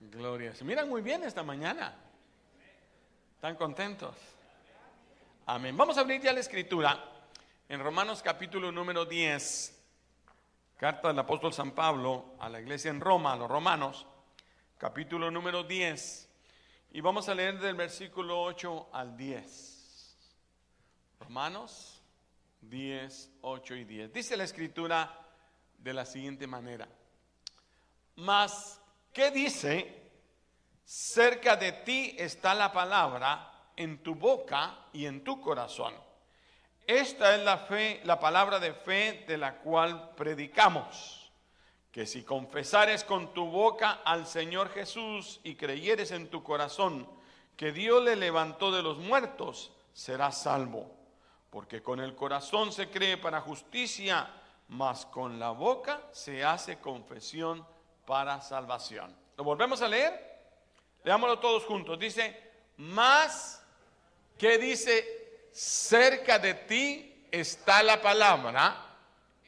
Gloria. Se miran muy bien esta mañana. ¿Están contentos? Amén. Vamos a abrir ya la escritura en Romanos capítulo número 10. Carta del apóstol San Pablo a la iglesia en Roma, a los romanos, capítulo número 10. Y vamos a leer del versículo 8 al 10. Romanos 10, 8 y 10. Dice la escritura de la siguiente manera: mas, ¿qué dice? Cerca de ti está la palabra, en tu boca y en tu corazón. Esta es la fe, la palabra de fe de la cual predicamos, que si confesares con tu boca al Señor Jesús y creyeres en tu corazón que Dios le levantó de los muertos, serás salvo. Porque con el corazón se cree para justicia, mas con la boca se hace confesión para salvación. ¿Lo volvemos a leer? Leámoslo todos juntos. Dice: más que dice, cerca de ti está la palabra,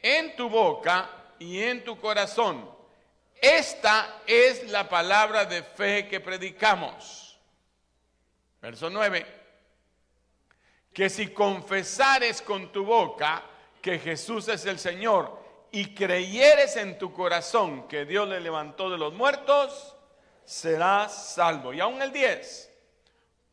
en tu boca y en tu corazón. Esta es la palabra de fe que predicamos. Verso 9. Que si confesares con tu boca que Jesús es el Señor y creyeres en tu corazón que Dios le levantó de los muertos, serás salvo. Y aún el 10,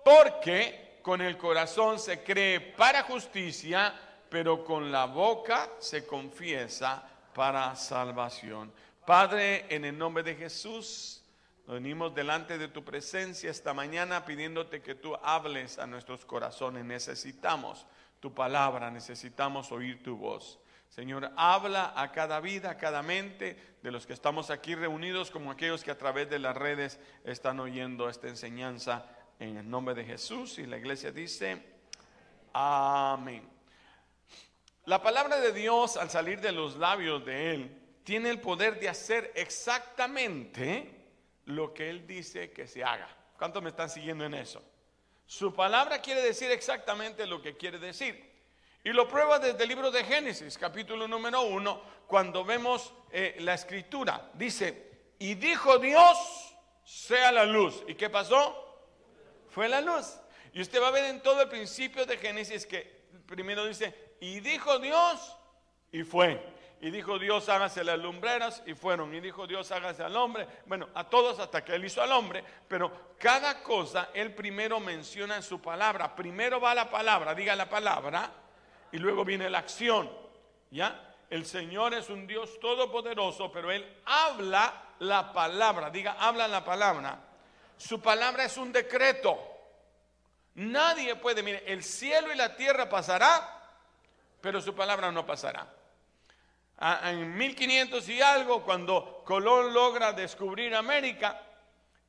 porque con el corazón se cree para justicia, pero con la boca se confiesa para salvación. Padre, en el nombre de Jesús, nos venimos delante de tu presencia esta mañana pidiéndote que tú hables a nuestros corazones. Necesitamos tu palabra, necesitamos oír tu voz. Señor, habla a cada vida, a cada mente de los que estamos aquí reunidos, como aquellos que a través de las redes están oyendo esta enseñanza, en el nombre de Jesús. Y la iglesia dice: amén. La palabra de Dios, al salir de los labios de Él, tiene el poder de hacer exactamente lo que Él dice que se haga. ¿Cuántos me están siguiendo en eso? Su palabra quiere decir exactamente lo que quiere decir. Y lo prueba desde el libro de Génesis, capítulo número 1, cuando vemos la escritura. Dice: y dijo Dios, sea la luz. ¿Y qué pasó? Fue la luz. Y usted va a ver en todo el principio de Génesis que primero dice: y dijo Dios, y fue. Y dijo Dios, hágase las lumbreras, y fueron. Y dijo Dios, hágase al hombre. Bueno, a todos hasta que Él hizo al hombre. Pero cada cosa Él primero menciona en su palabra. Primero va la palabra, diga la palabra, y luego viene la acción. ¿Ya? El Señor es un Dios todopoderoso, pero Él habla la palabra. Diga, habla la palabra. Su palabra es un decreto. Nadie puede, mire, el cielo y la tierra pasará, pero su palabra no pasará. En 1500 y algo, cuando Colón logra descubrir América,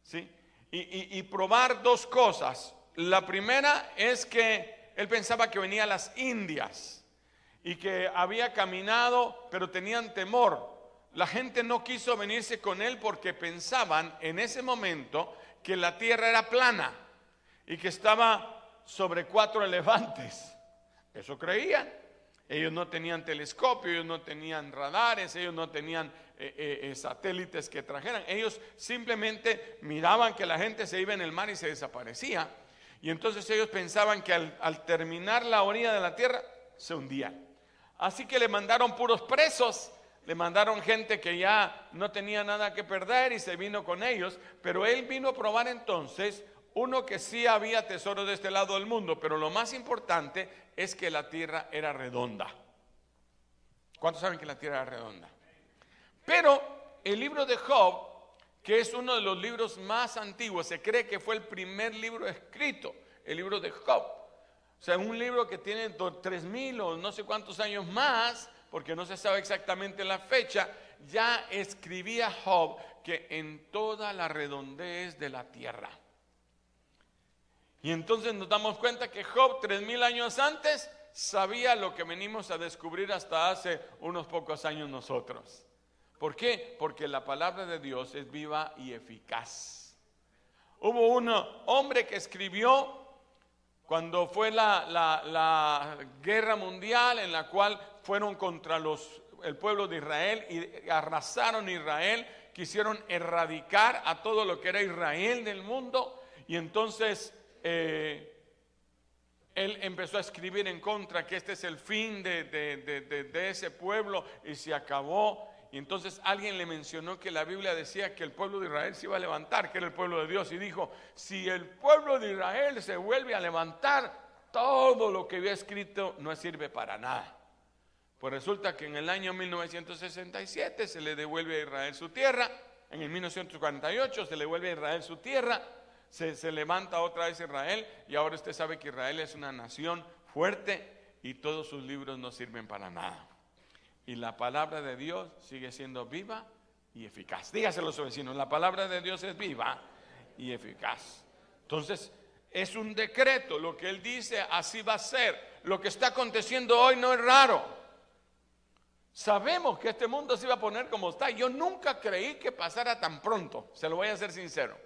¿sí? y probar dos cosas. La primera es que él pensaba que venía a las Indias y que había caminado, pero tenían temor. La gente no quiso venirse con él porque pensaban en ese momento que la tierra era plana y que estaba sobre 4 elefantes. Eso creían. Ellos no tenían telescopio, ellos no tenían radares, ellos no tenían satélites que trajeran. Ellos simplemente miraban que la gente se iba en el mar y se desaparecía. Y entonces ellos pensaban que al terminar la orilla de la tierra, se hundían. Así que le mandaron puros presos, le mandaron gente que ya no tenía nada que perder y se vino con ellos. Pero él vino a probar entonces uno que sí había tesoros de este lado del mundo, pero lo más importante es que la tierra era redonda. ¿Cuántos saben que la tierra era redonda? Pero el libro de Job, que es uno de los libros más antiguos, se cree que fue el primer libro escrito, el libro de Job. O sea, un libro que tiene 3000 o no sé cuántos años más, porque no se sabe exactamente la fecha. Ya escribía Job que en toda la redondez de la tierra. Y entonces nos damos cuenta que Job 3000 años antes sabía lo que venimos a descubrir hasta hace unos pocos años nosotros. ¿Por qué? Porque la palabra de Dios es viva y eficaz. Hubo un hombre que escribió cuando fue la guerra mundial, en la cual fueron contra el pueblo de Israel y arrasaron Israel, quisieron erradicar a todo lo que era Israel del mundo, y entonces él empezó a escribir en contra que este es el fin de ese pueblo y se acabó. Y entonces alguien le mencionó que la Biblia decía que el pueblo de Israel se iba a levantar, que era el pueblo de Dios, y dijo, si el pueblo de Israel se vuelve a levantar, todo lo que había escrito no sirve para nada. Pues resulta que en el año 1967 se le devuelve a Israel su tierra, en el 1948 se le devuelve a Israel su tierra, se levanta otra vez Israel, y ahora usted sabe que Israel es una nación fuerte y todos sus libros no sirven para nada. Y la palabra de Dios sigue siendo viva y eficaz. Dígaselo a sus vecinos, la palabra de Dios es viva y eficaz. Entonces, es un decreto, lo que Él dice así va a ser. Lo que está aconteciendo hoy no es raro. Sabemos que este mundo se iba a poner como está. Yo nunca creí que pasara tan pronto, se lo voy a ser sincero.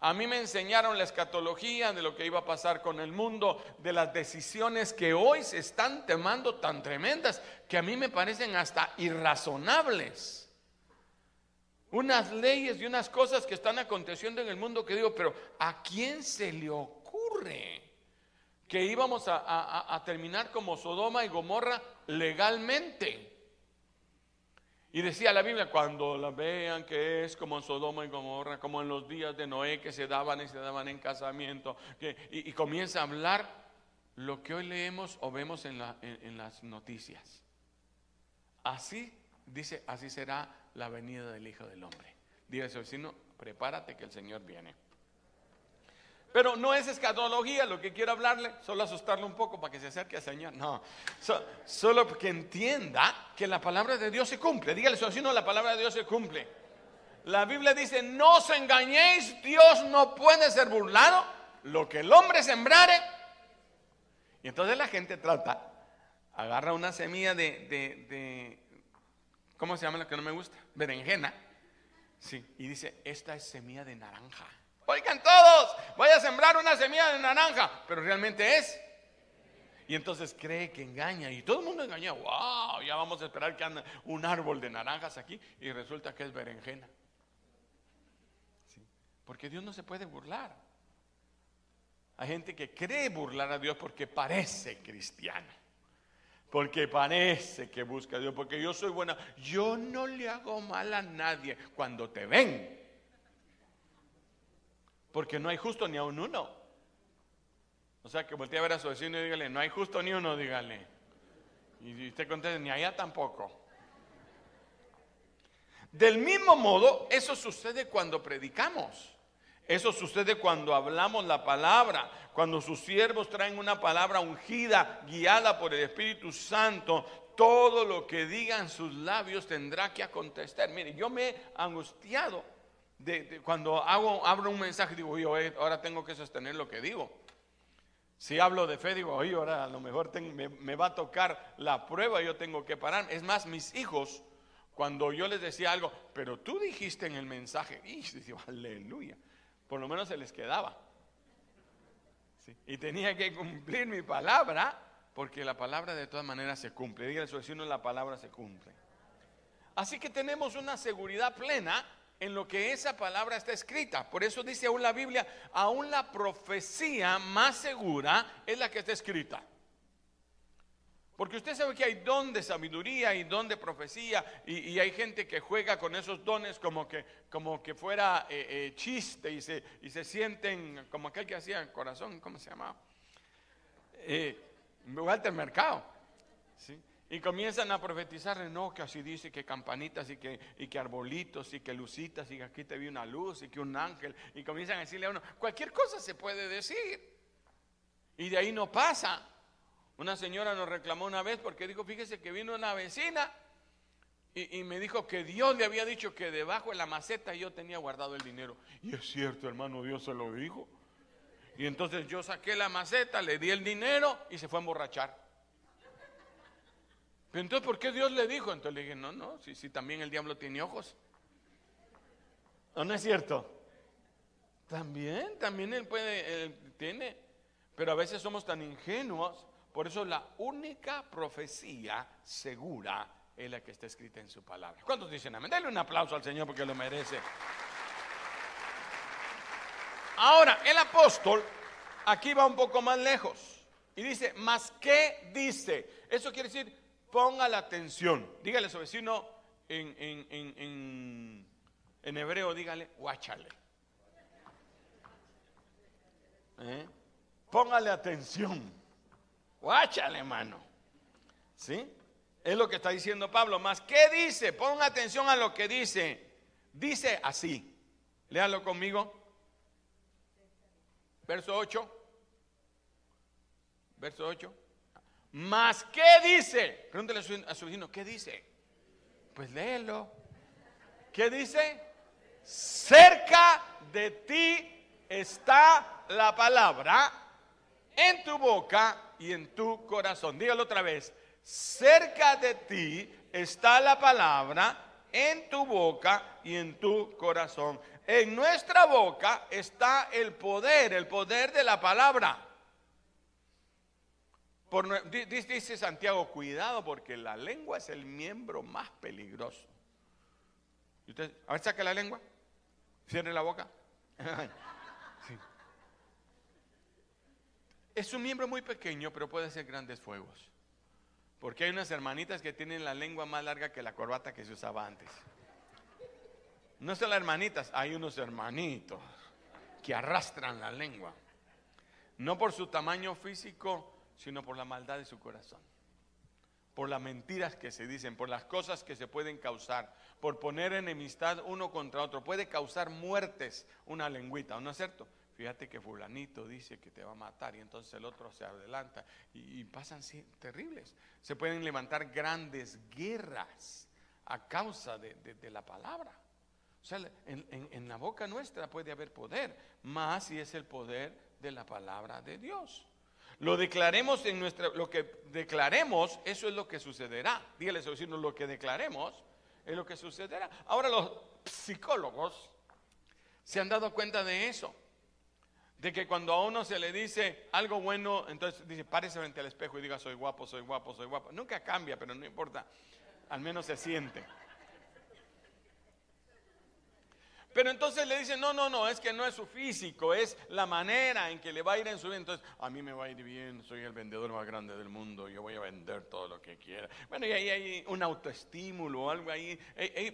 A mí me enseñaron la escatología de lo que iba a pasar con el mundo, de las decisiones que hoy se están tomando tan tremendas que a mí me parecen hasta irrazonables. Unas leyes y unas cosas que están aconteciendo en el mundo que digo, pero ¿a quién se le ocurre que íbamos a terminar como Sodoma y Gomorra legalmente? Y decía la Biblia, cuando la vean que es como en Sodoma y Gomorra, como en los días de Noé, que se daban en casamiento, y comienza a hablar lo que hoy leemos o vemos en las noticias. Así, dice, así será la venida del Hijo del Hombre. Diga a su vecino, prepárate que el Señor viene. Pero no es escatología lo que quiero hablarle, solo asustarlo un poco para que se acerque al Señor. No, solo porque entienda que la palabra de Dios se cumple. Dígale, si no, la palabra de Dios se cumple. La Biblia dice, no os engañéis, Dios no puede ser burlado, lo que el hombre sembrare. Y entonces la gente trata, agarra una semilla de ¿cómo se llama lo que no me gusta? Berenjena. Sí, y dice, esta es semilla de naranja. Oigan todos, voy a sembrar una semilla de naranja, pero realmente es. Y entonces cree que engaña y todo el mundo engaña. Wow, ya vamos a esperar que ande un árbol de naranjas aquí y resulta que es berenjena. Sí, porque Dios no se puede burlar. Hay gente que cree burlar a Dios porque parece cristiano, porque parece que busca a Dios, porque yo soy buena, yo no le hago mal a nadie. Cuando te ven, porque no hay justo ni a un uno. O sea, que voltee a ver a su vecino y dígale, no hay justo ni uno, dígale. Y usted conteste, ni allá tampoco. Del mismo modo, eso sucede cuando predicamos. Eso sucede cuando hablamos la palabra. Cuando sus siervos traen una palabra ungida, guiada por el Espíritu Santo, todo lo que digan sus labios tendrá que acontecer. Mire, yo me he angustiado. Cuando abro un mensaje digo, oye, ahora tengo que sostener lo que digo. Si hablo de fe digo, oye, ahora a lo mejor me va a tocar la prueba, yo tengo que parar. Es más, mis hijos, cuando yo les decía algo, pero tú dijiste en el mensaje, y digo, aleluya, por lo menos se les quedaba. ¿Sí? Y tenía que cumplir mi palabra, porque la palabra de todas maneras se cumple. Dígale a su vecino, la palabra se cumple. Así que tenemos una seguridad plena en lo que esa palabra está escrita. Por eso dice aún la Biblia, aún la profecía más segura es la que está escrita. Porque usted sabe que hay don de sabiduría y don de profecía, y hay gente que juega con esos dones como que fuera chiste, y se sienten como aquel que hacía corazón, ¿cómo se llamaba? Walter Mercado, ¿sí? Y comienzan a profetizar, no, que así dice, que campanitas y que arbolitos y que lucitas y que aquí te vi una luz y que un ángel. Y comienzan a decirle a uno, cualquier cosa se puede decir. Y de ahí no pasa. Una señora nos reclamó una vez porque dijo, fíjese que vino una vecina y me dijo que Dios le había dicho que debajo de la maceta yo tenía guardado el dinero. Y es cierto, hermano, Dios se lo dijo. Y entonces yo saqué la maceta, le di el dinero y se fue a emborrachar. Entonces, ¿por qué Dios le dijo? Entonces le dije, no, si también el diablo tiene ojos. No es cierto. También él tiene. Pero a veces somos tan ingenuos. Por eso la única profecía segura es la que está escrita en su palabra. ¿Cuántos dicen amén? Denle un aplauso al Señor porque lo merece. Ahora, el apóstol aquí va un poco más lejos y dice, ¿mas qué dice? Eso quiere decir, ponga la atención. Dígale a su vecino en hebreo, dígale, guáchale. Póngale atención. Guáchale, hermano. ¿Sí? Es lo que está diciendo Pablo. ¿Mas qué dice? Ponga atención a lo que dice. Dice así. Léalo conmigo. Verso 8. Verso 8. ¿Mas qué dice? Pregúntale a su vecino, ¿qué dice? Pues léelo. ¿Qué dice? Cerca de ti está la palabra, en tu boca y en tu corazón. Dígalo otra vez. Cerca de ti está la palabra, en tu boca y en tu corazón. En nuestra boca está el poder de la palabra. Dice Santiago, cuidado porque la lengua es el miembro más peligroso. Y usted, a ver, saque la lengua, cierre la boca. Sí. Es un miembro muy pequeño, pero puede hacer grandes fuegos. Porque hay unas hermanitas que tienen la lengua más larga que la corbata que se usaba antes. No son las hermanitas, hay unos hermanitos que arrastran la lengua. No por su tamaño físico, sino por la maldad de su corazón. Por las mentiras que se dicen, por las cosas que se pueden causar, por poner enemistad uno contra otro. Puede causar muertes una lengüita, ¿no es cierto? Fíjate que fulanito dice que te va a matar y entonces el otro se adelanta y pasan terribles. Se pueden levantar grandes guerras a causa de la palabra. O sea, en la boca nuestra puede haber poder, más si es el poder de la palabra de Dios. Lo declaremos en nuestra, lo que declaremos, eso es lo que sucederá. Dígale a su vecino, lo que declaremos es lo que sucederá. Ahora los psicólogos se han dado cuenta de eso. De que cuando a uno se le dice algo bueno, entonces dice, párese frente al espejo y diga, soy guapo, soy guapo, soy guapo. Nunca cambia, pero no importa, al menos se siente. Pero entonces le dicen, no, es que no es su físico, es la manera en que le va a ir en su vida. Entonces, a mí me va a ir bien, soy el vendedor más grande del mundo, yo voy a vender todo lo que quiera. Bueno, y ahí hay un autoestímulo o algo ahí.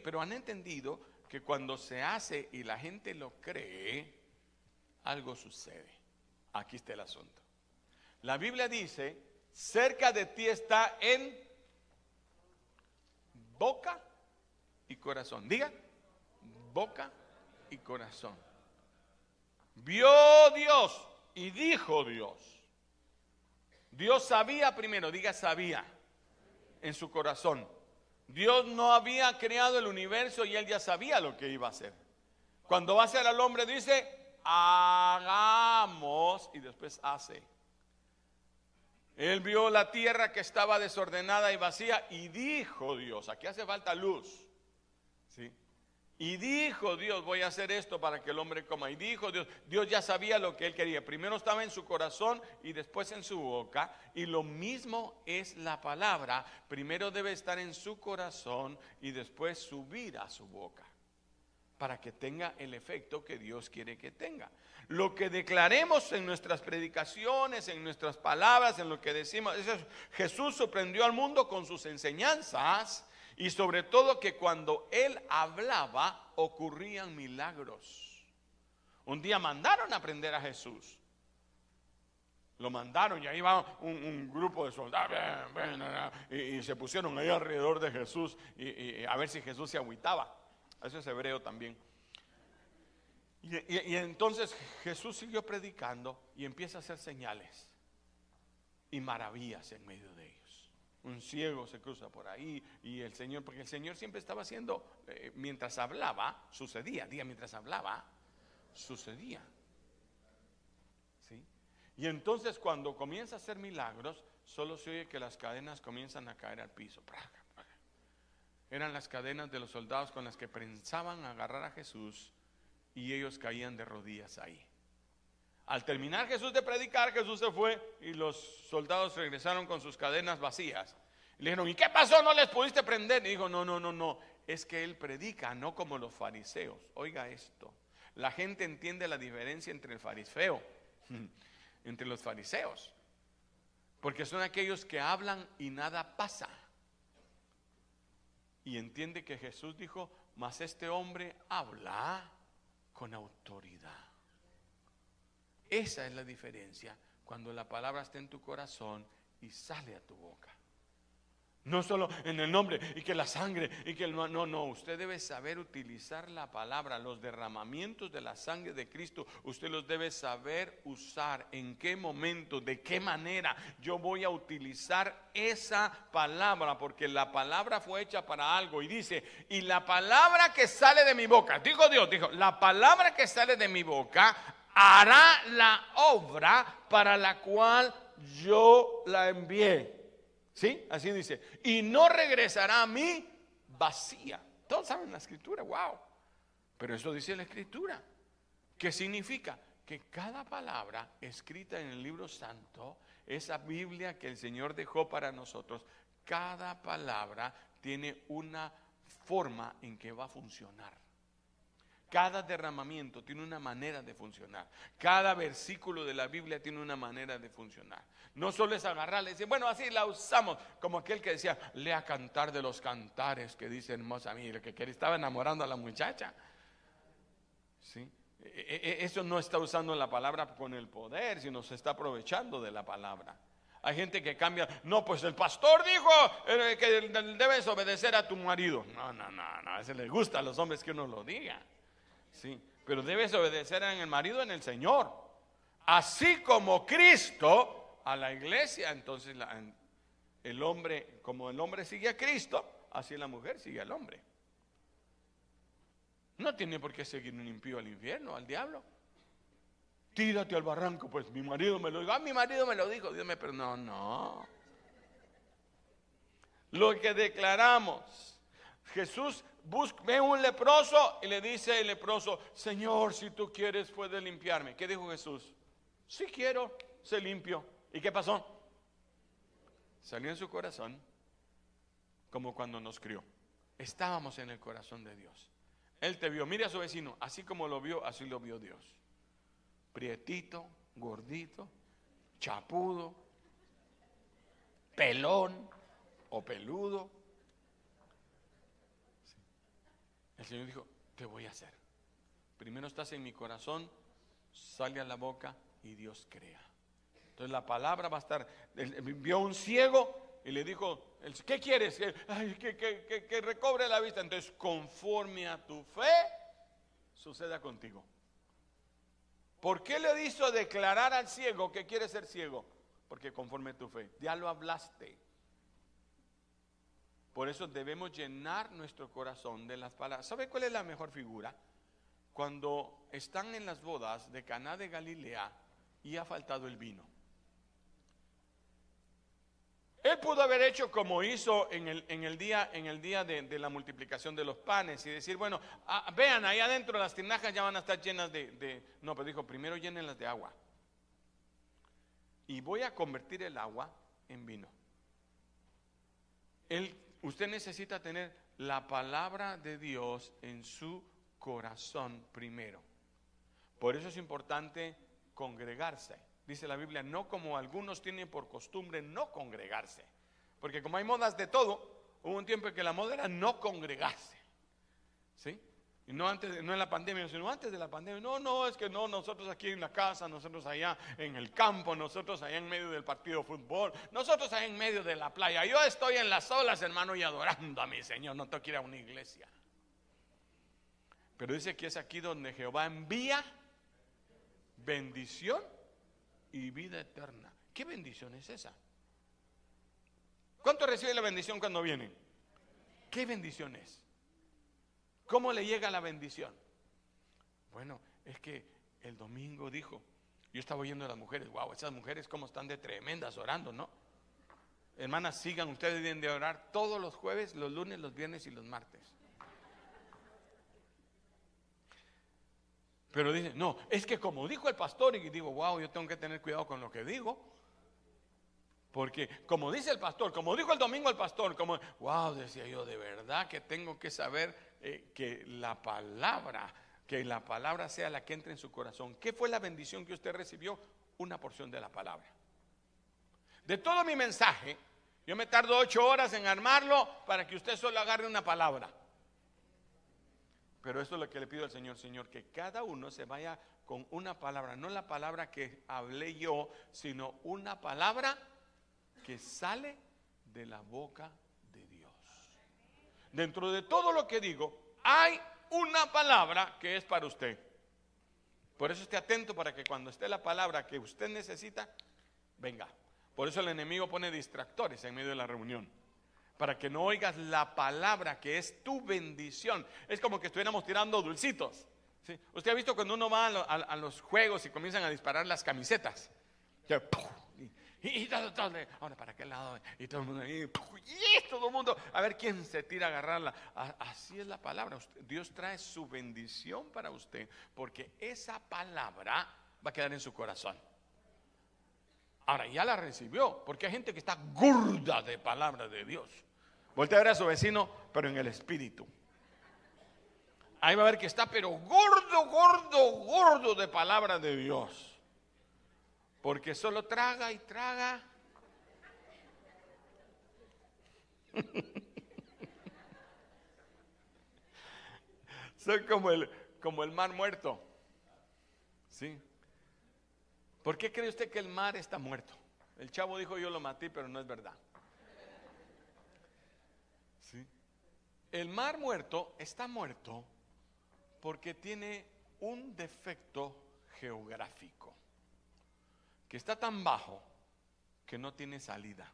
Pero han entendido que cuando se hace y la gente lo cree, algo sucede. Aquí está el asunto. La Biblia dice, cerca de ti está en boca y corazón. Diga, boca y corazón. Vio Dios y dijo Dios. Dios sabía primero, diga sabía, en su corazón. Dios no había creado el universo y él ya sabía lo que iba a hacer. Cuando va a hacer al hombre dice, hagamos, y después hace. Él vio la tierra que estaba desordenada y vacía y dijo Dios, aquí hace falta luz, ¿sí? Y dijo Dios, voy a hacer esto para que el hombre coma. Y dijo Dios, Dios ya sabía lo que él quería. Primero estaba en su corazón y después en su boca. Y lo mismo es la palabra. Primero debe estar en su corazón y después subir a su boca, para que tenga el efecto que Dios quiere que tenga. Lo que declaremos en nuestras predicaciones, en nuestras palabras, en lo que decimos, eso es, Jesús sorprendió al mundo con sus enseñanzas y sobre todo que cuando él hablaba ocurrían milagros. Un día mandaron a aprender a Jesús. Lo mandaron y ahí va un grupo de soldados y se pusieron ahí alrededor de Jesús y a ver si Jesús se agüitaba. Eso es hebreo también. Y entonces Jesús siguió predicando y empieza a hacer señales y maravillas en medio de ellos. Un ciego se cruza por ahí y el Señor, porque el Señor siempre estaba haciendo, mientras hablaba, sucedía. Diga, mientras hablaba, sucedía. ¿Sí? Y entonces cuando comienza a hacer milagros, solo se oye que las cadenas comienzan a caer al piso. Eran las cadenas de los soldados con las que pensaban agarrar a Jesús y ellos caían de rodillas ahí. Al terminar Jesús de predicar, Jesús se fue y los soldados regresaron con sus cadenas vacías. Le dijeron, ¿y qué pasó? ¿No les pudiste prender? Y dijo, no, es que él predica, no como los fariseos. Oiga esto, la gente entiende la diferencia entre el fariseo, entre los fariseos, porque son aquellos que hablan y nada pasa. Y entiende que Jesús dijo, mas este hombre habla con autoridad. Esa es la diferencia, cuando la palabra está en tu corazón y sale a tu boca. No solo en el nombre y que la sangre y que el no, usted debe saber utilizar la palabra. Los derramamientos de la sangre de Cristo, usted los debe saber usar. ¿En qué momento? ¿De qué manera? Yo voy a utilizar esa palabra, porque la palabra fue hecha para algo. Y dice, y la palabra que sale de mi boca, dijo Dios, dijo, la palabra que sale de mi boca hará la obra para la cual yo la envié. ¿Sí? Así dice, y no regresará a mí vacía. Todos saben la escritura, wow. Pero eso dice la escritura. ¿Qué significa? Que cada palabra escrita en el libro santo, esa Biblia que el Señor dejó para nosotros, cada palabra tiene una forma en que va a funcionar. Cada derramamiento tiene una manera de funcionar. Cada versículo de la Biblia tiene una manera de funcionar. No solo es agarrarla y decir, bueno, así la usamos. Como aquel que decía, lea Cantar de los Cantares, que dice hermosa, mira, que estaba enamorando a la muchacha. ¿Sí? Eso no está usando la palabra con el poder, sino se está aprovechando de la palabra. Hay gente que cambia, no, pues el pastor dijo que debes obedecer a tu marido. No, a veces les gusta a los hombres que uno lo diga. Sí, pero debes obedecer en el marido, en el Señor, así como Cristo a la iglesia. Entonces el hombre, como el hombre sigue a Cristo, así la mujer sigue al hombre. No tiene por qué seguir un impío al infierno, al diablo. Tírate al barranco, pues mi marido me lo dijo. Ah, mi marido me lo dijo, Dios me perdonó. No, lo que declaramos. Jesús ve un leproso y le dice el leproso, Señor, si tú quieres puedes limpiarme. ¿Qué dijo Jesús? Si quiero, se limpió. ¿Y qué pasó? Salió en su corazón, como cuando nos crió. Estábamos en el corazón de Dios. Él te vio, mire a su vecino, así como lo vio, así lo vio Dios. Prietito, gordito, chapudo, pelón o peludo. El Señor dijo, te voy a hacer. Primero estás en mi corazón, sale a la boca y Dios crea. Entonces la palabra va a estar. Vio a un ciego y le dijo, ¿qué quieres? Ay, que recobre la vista. Entonces, conforme a tu fe, suceda contigo. ¿Por qué le hizo declarar al ciego que quiere ser ciego? Porque conforme a tu fe, ya lo hablaste. Por eso debemos llenar nuestro corazón de las palabras. ¿Sabe cuál es la mejor figura? Cuando están en las bodas de Caná de Galilea y ha faltado el vino. Él pudo haber hecho como hizo en el día de la multiplicación de los panes y decir, bueno, vean, ahí adentro las tinajas ya van a estar llenas de... No, pero dijo, primero llénenlas de agua. Y voy a convertir el agua en vino. Usted necesita tener la palabra de Dios en su corazón primero. Por eso es importante congregarse. Dice la Biblia, no como algunos tienen por costumbre no congregarse. Porque como hay modas de todo, hubo un tiempo en que la moda era no congregarse. ¿Sí? Y no en la pandemia, sino antes de la pandemia. No, nosotros aquí en la casa, nosotros allá en el campo, nosotros allá en medio del partido de fútbol, nosotros allá en medio de la playa. Yo estoy en las olas, hermano, y adorando a mi Señor. No tengo que ir a una iglesia. Pero dice que es aquí donde Jehová envía bendición y vida eterna. ¿Qué bendición es esa? ¿Cuánto recibe la bendición cuando vienen? ¿Qué bendición es? ¿Cómo le llega la bendición? Bueno, es que el domingo dijo, yo estaba oyendo a las mujeres, wow, esas mujeres cómo están de tremendas orando, ¿no? Hermanas, sigan, ustedes deben de orar todos los jueves, los lunes, los viernes y los martes. Pero dicen, no, es que como dijo el pastor, y digo, wow, yo tengo que tener cuidado con lo que digo. Porque como dice el pastor, como dijo el domingo el pastor, como wow, decía yo, de verdad que tengo que saber que la palabra sea la que entre en su corazón. ¿Qué fue la bendición que usted recibió? Una porción de la palabra. De todo mi mensaje, yo me tardo 8 horas en armarlo para que usted solo agarre una palabra. Pero esto es lo que le pido al Señor: Señor, que cada uno se vaya con una palabra, no la palabra que hablé yo, sino una palabra que sale de la boca de Dios. Dentro de todo lo que digo, hay una palabra que es para usted. Por eso esté atento, para que cuando esté la palabra que usted necesita, venga. Por eso el enemigo pone distractores en medio de la reunión, para que no oigas la palabra que es tu bendición. Es como que estuviéramos tirando dulcitos, ¿sí? Usted ha visto cuando uno va a los juegos y comienzan a disparar las camisetas. Ahora para aquel lado. Y todo el mundo ahí. Y todo el mundo. A ver quién se tira a agarrarla. Así es la palabra. Dios trae su bendición para usted, porque esa palabra va a quedar en su corazón. Ahora ya la recibió, porque hay gente que está gorda de palabra de Dios. Voltea a ver a su vecino, pero en el espíritu. Ahí va a ver que está, pero gordo, gordo, gordo de palabra de Dios. Porque solo traga y traga. Son como el mar muerto. ¿Sí? ¿Por qué cree usted que el mar está muerto? El chavo dijo, yo lo maté, pero no es verdad. ¿Sí? El mar muerto está muerto porque tiene un defecto geográfico, que está tan bajo que no tiene salida,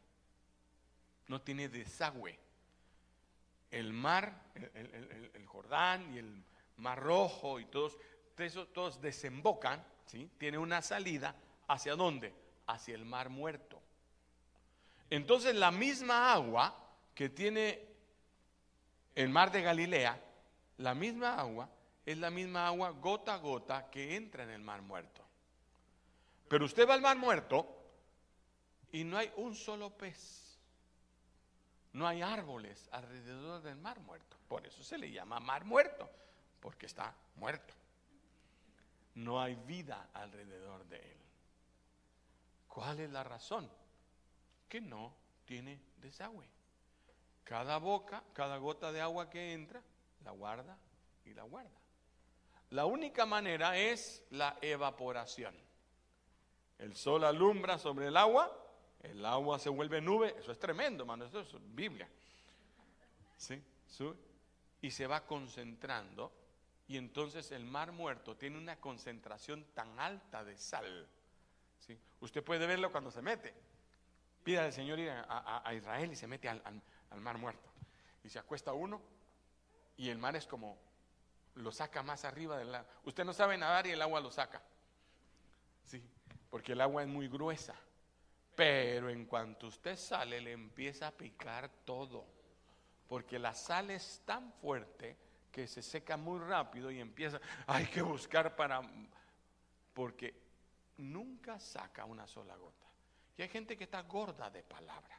no tiene desagüe. El mar, el Jordán y el Mar Rojo y todos desembocan, ¿sí? Tiene una salida, ¿hacia dónde? Hacia el Mar Muerto. Entonces la misma agua que tiene el mar de Galilea, la misma agua es la misma agua gota a gota que entra en el Mar Muerto. Pero usted va al Mar Muerto y no hay un solo pez, no hay árboles alrededor del Mar Muerto. Por eso se le llama Mar Muerto, porque está muerto. No hay vida alrededor de él. ¿Cuál es la razón? Que no tiene desagüe. Cada gota de agua que entra, la guarda y la guarda. La única manera es la evaporación. El sol alumbra sobre el agua se vuelve nube. Eso es tremendo, hermano, eso es Biblia. ¿Sí? Y se va concentrando. Y entonces el Mar Muerto tiene una concentración tan alta de sal, ¿sí? Usted puede verlo cuando se mete. Pida al Señor ir a Israel y se mete al Mar Muerto. Y se acuesta uno y el mar es como, lo saca más arriba del agua. Usted no sabe nadar y el agua lo saca, ¿sí? Porque el agua es muy gruesa. Pero en cuanto usted sale, le empieza a picar todo, porque la sal es tan fuerte que se seca muy rápido y empieza, hay que buscar porque nunca saca una sola gota. Y hay gente que está gorda de palabra,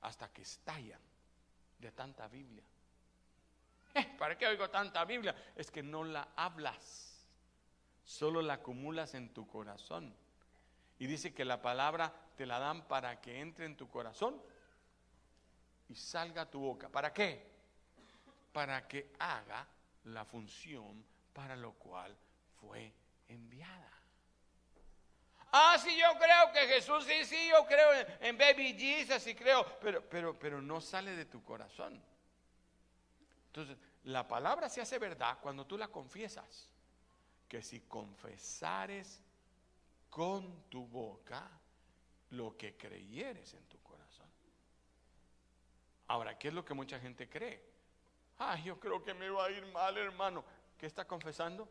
hasta que estallan de tanta Biblia. ¿Para qué oigo tanta Biblia? Es que no la hablas, solo la acumulas en tu corazón. Y dice que la palabra te la dan para que entre en tu corazón y salga a tu boca. ¿Para qué? Para que haga la función para lo cual fue enviada. Ah, sí, yo creo que Jesús, sí, yo creo en Baby Jesus, sí creo, pero no sale de tu corazón. Entonces, la palabra se hace verdad cuando tú la confiesas. Que si confesares con tu boca lo que creyeres en tu corazón. Ahora, ¿qué es lo que mucha gente cree? Yo creo que me va a ir mal, hermano. ¿Qué está confesando?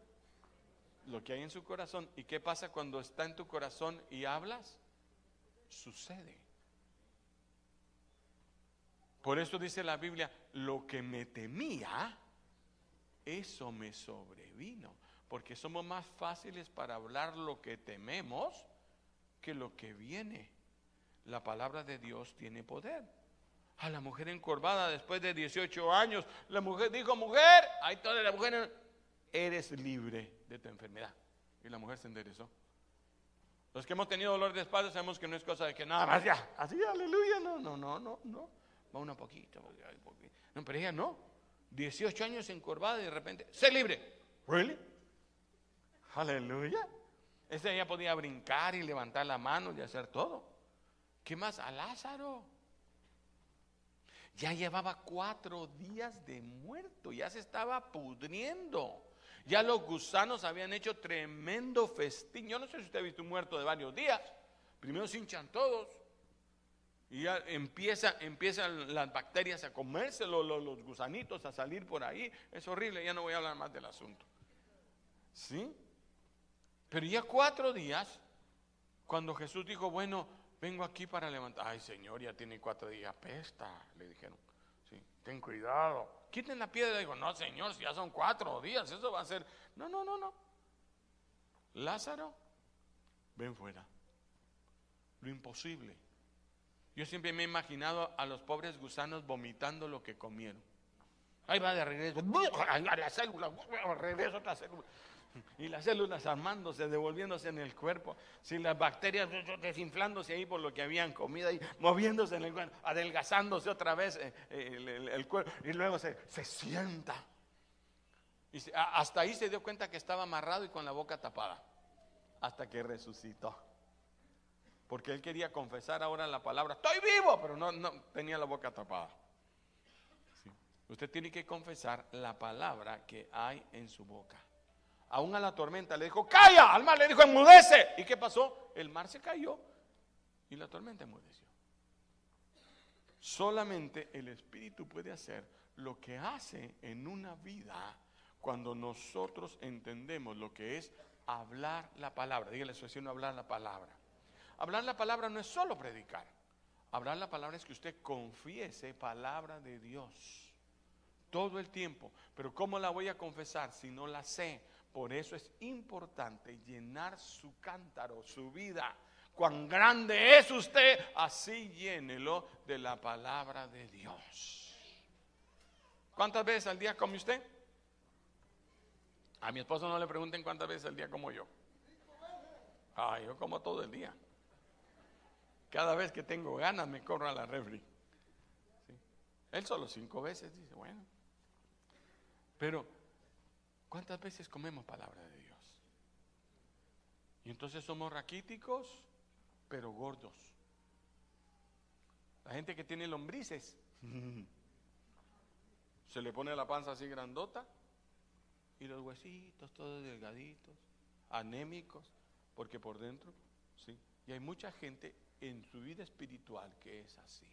Lo que hay en su corazón. ¿Y qué pasa cuando está en tu corazón y hablas? Sucede. Por eso dice la Biblia, lo que me temía, eso me sobrevino. Porque somos más fáciles para hablar lo que tememos que lo que viene. La palabra de Dios tiene poder. A la mujer encorvada después de 18 años, la mujer dijo, mujer, ahí toda la mujer, eres libre de tu enfermedad. Y la mujer se enderezó. Los que hemos tenido dolor de espalda sabemos que no es cosa de que nada más ya, así, aleluya, no. Va una poquito, No, pero ella no. 18 años encorvada y de repente, sé libre. ¿Really? Aleluya. Esta ella podía brincar y levantar la mano y hacer todo. ¿Qué más? A Lázaro. Ya llevaba 4 días de muerto, ya se estaba pudriendo. Ya los gusanos habían hecho tremendo festín. Yo no sé si usted ha visto un muerto de varios días. Primero se hinchan todos. Y ya empiezan las bacterias a comerse los gusanitos, a salir por ahí. Es horrible, ya no voy a hablar más del asunto. ¿Sí? Pero ya 4 días, cuando Jesús dijo, bueno, vengo aquí para levantar. Ay, Señor, ya tiene 4 días, pesta, le dijeron. Sí, ten cuidado. Quiten la piedra. Digo, no, Señor, si ya son 4 días, eso va a ser. No. Lázaro, ven fuera. Lo imposible. Yo siempre me he imaginado a los pobres gusanos vomitando lo que comieron. Ahí va de regreso. A la célula, regreso a otra célula. Y las células armándose, devolviéndose en el cuerpo. Si las bacterias desinflándose ahí por lo que habían comido y moviéndose en el cuerpo, adelgazándose otra vez el cuerpo. Y luego se sienta. Y hasta ahí se dio cuenta que estaba amarrado y con la boca tapada. Hasta que resucitó. Porque él quería confesar ahora la palabra, estoy vivo, pero no tenía la boca tapada. Sí. Usted tiene que confesar la palabra que hay en su boca. Aún a la tormenta le dijo, calla, al mar le dijo, enmudece. ¿Y qué pasó? El mar se cayó y la tormenta enmudeció. Solamente el Espíritu puede hacer lo que hace en una vida cuando nosotros entendemos lo que es hablar la palabra. Dígale a su vecino, hablar la palabra. Hablar la palabra no es solo predicar. Hablar la palabra es que usted confiese palabra de Dios todo el tiempo. Pero ¿cómo la voy a confesar si no la sé? Por eso es importante llenar su cántaro, su vida. Cuán grande es usted, así llénelo de la palabra de Dios. ¿Cuántas veces al día come usted? A mi esposo no le pregunten cuántas veces al día como yo. Ay, yo como todo el día. Cada vez que tengo ganas me corro a la refri. ¿Sí? Él solo 5 veces dice, bueno. Pero, ¿cuántas veces comemos palabra de Dios? Y entonces somos raquíticos, pero gordos. La gente que tiene lombrices, se le pone la panza así grandota y los huesitos todos delgaditos, anémicos, porque por dentro, sí. Y hay mucha gente en su vida espiritual que es así.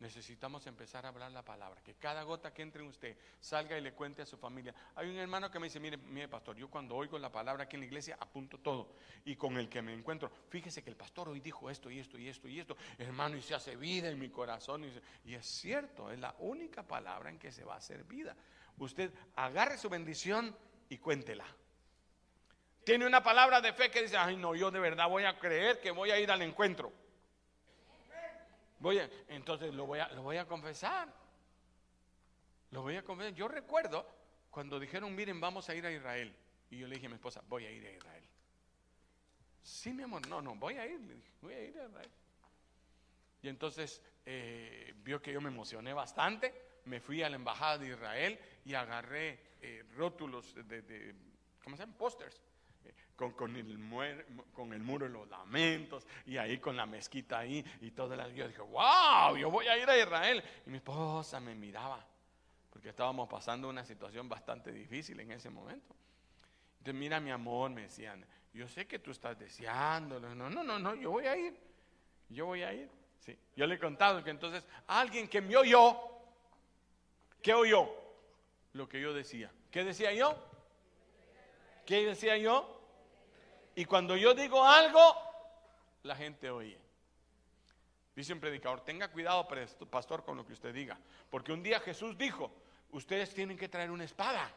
Necesitamos empezar a hablar la palabra, que cada gota que entre en usted salga y le cuente a su familia. Hay un hermano que me dice, mire pastor, yo cuando oigo la palabra aquí en la iglesia apunto todo, y con el que me encuentro, fíjese que el pastor hoy dijo esto y esto y esto y esto, hermano, y se hace vida en mi corazón. Y es cierto, es la única palabra en que se va a hacer vida. Usted agarre su bendición y cuéntela. Tiene una palabra de fe que dice, ay no, yo de verdad voy a creer que voy a ir al encuentro. Entonces lo voy a confesar. Lo voy a confesar. Yo recuerdo cuando dijeron, miren, vamos a ir a Israel. Y yo le dije a mi esposa, voy a ir a Israel. Sí, mi amor, no, voy a ir. Le dije, voy a ir a Israel. Y entonces vio que yo me emocioné bastante. Me fui a la embajada de Israel y agarré rótulos de ¿cómo se llaman? Pósters. Con el muro de los lamentos y ahí con la mezquita ahí y todas las. Yo dije, wow, yo voy a ir a Israel. Y mi esposa me miraba porque estábamos pasando una situación bastante difícil en ese momento. Entonces, mira mi amor, me decían, yo sé que tú estás deseándolo. No, yo voy a ir. Sí. Yo le he contado que entonces alguien que me oyó, ¿qué oyó? Lo que yo decía. ¿Qué decía yo? ¿Qué decía yo? Y cuando yo digo algo, la gente oye. Dice un predicador, tenga cuidado, pastor, con lo que usted diga. Porque un día Jesús dijo, ustedes tienen que traer una espada.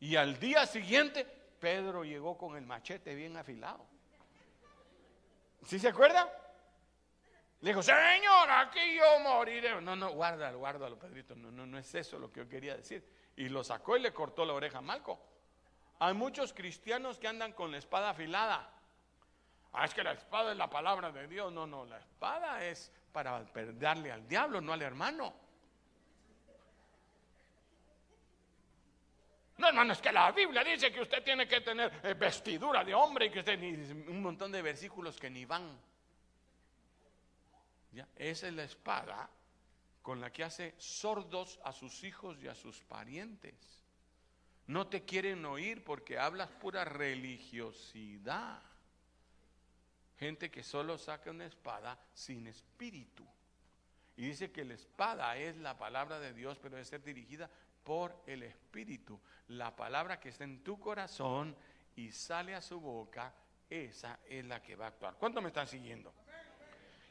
Y al día siguiente, Pedro llegó con el machete bien afilado. ¿Sí se acuerda? Le dijo, Señor, aquí yo moriré. No, guárdalo, Pedrito. No es eso lo que yo quería decir. Y lo sacó y le cortó la oreja a Malco. Hay muchos cristianos que andan con la espada afilada. Ah, es que la espada es la palabra de Dios. No, la espada es para darle al diablo, no al hermano. No, hermano, es que la Biblia dice que usted tiene que tener vestidura de hombre y que usted, un montón de versículos que ni van. ¿Ya? Esa es la espada con la que hace sordos a sus hijos y a sus parientes. No te quieren oír porque hablas pura religiosidad. Gente que solo saca una espada sin espíritu. Y dice que la espada es la palabra de Dios, pero debe ser dirigida por el Espíritu. La palabra que está en tu corazón y sale a su boca, esa es la que va a actuar. ¿Cuánto me están siguiendo?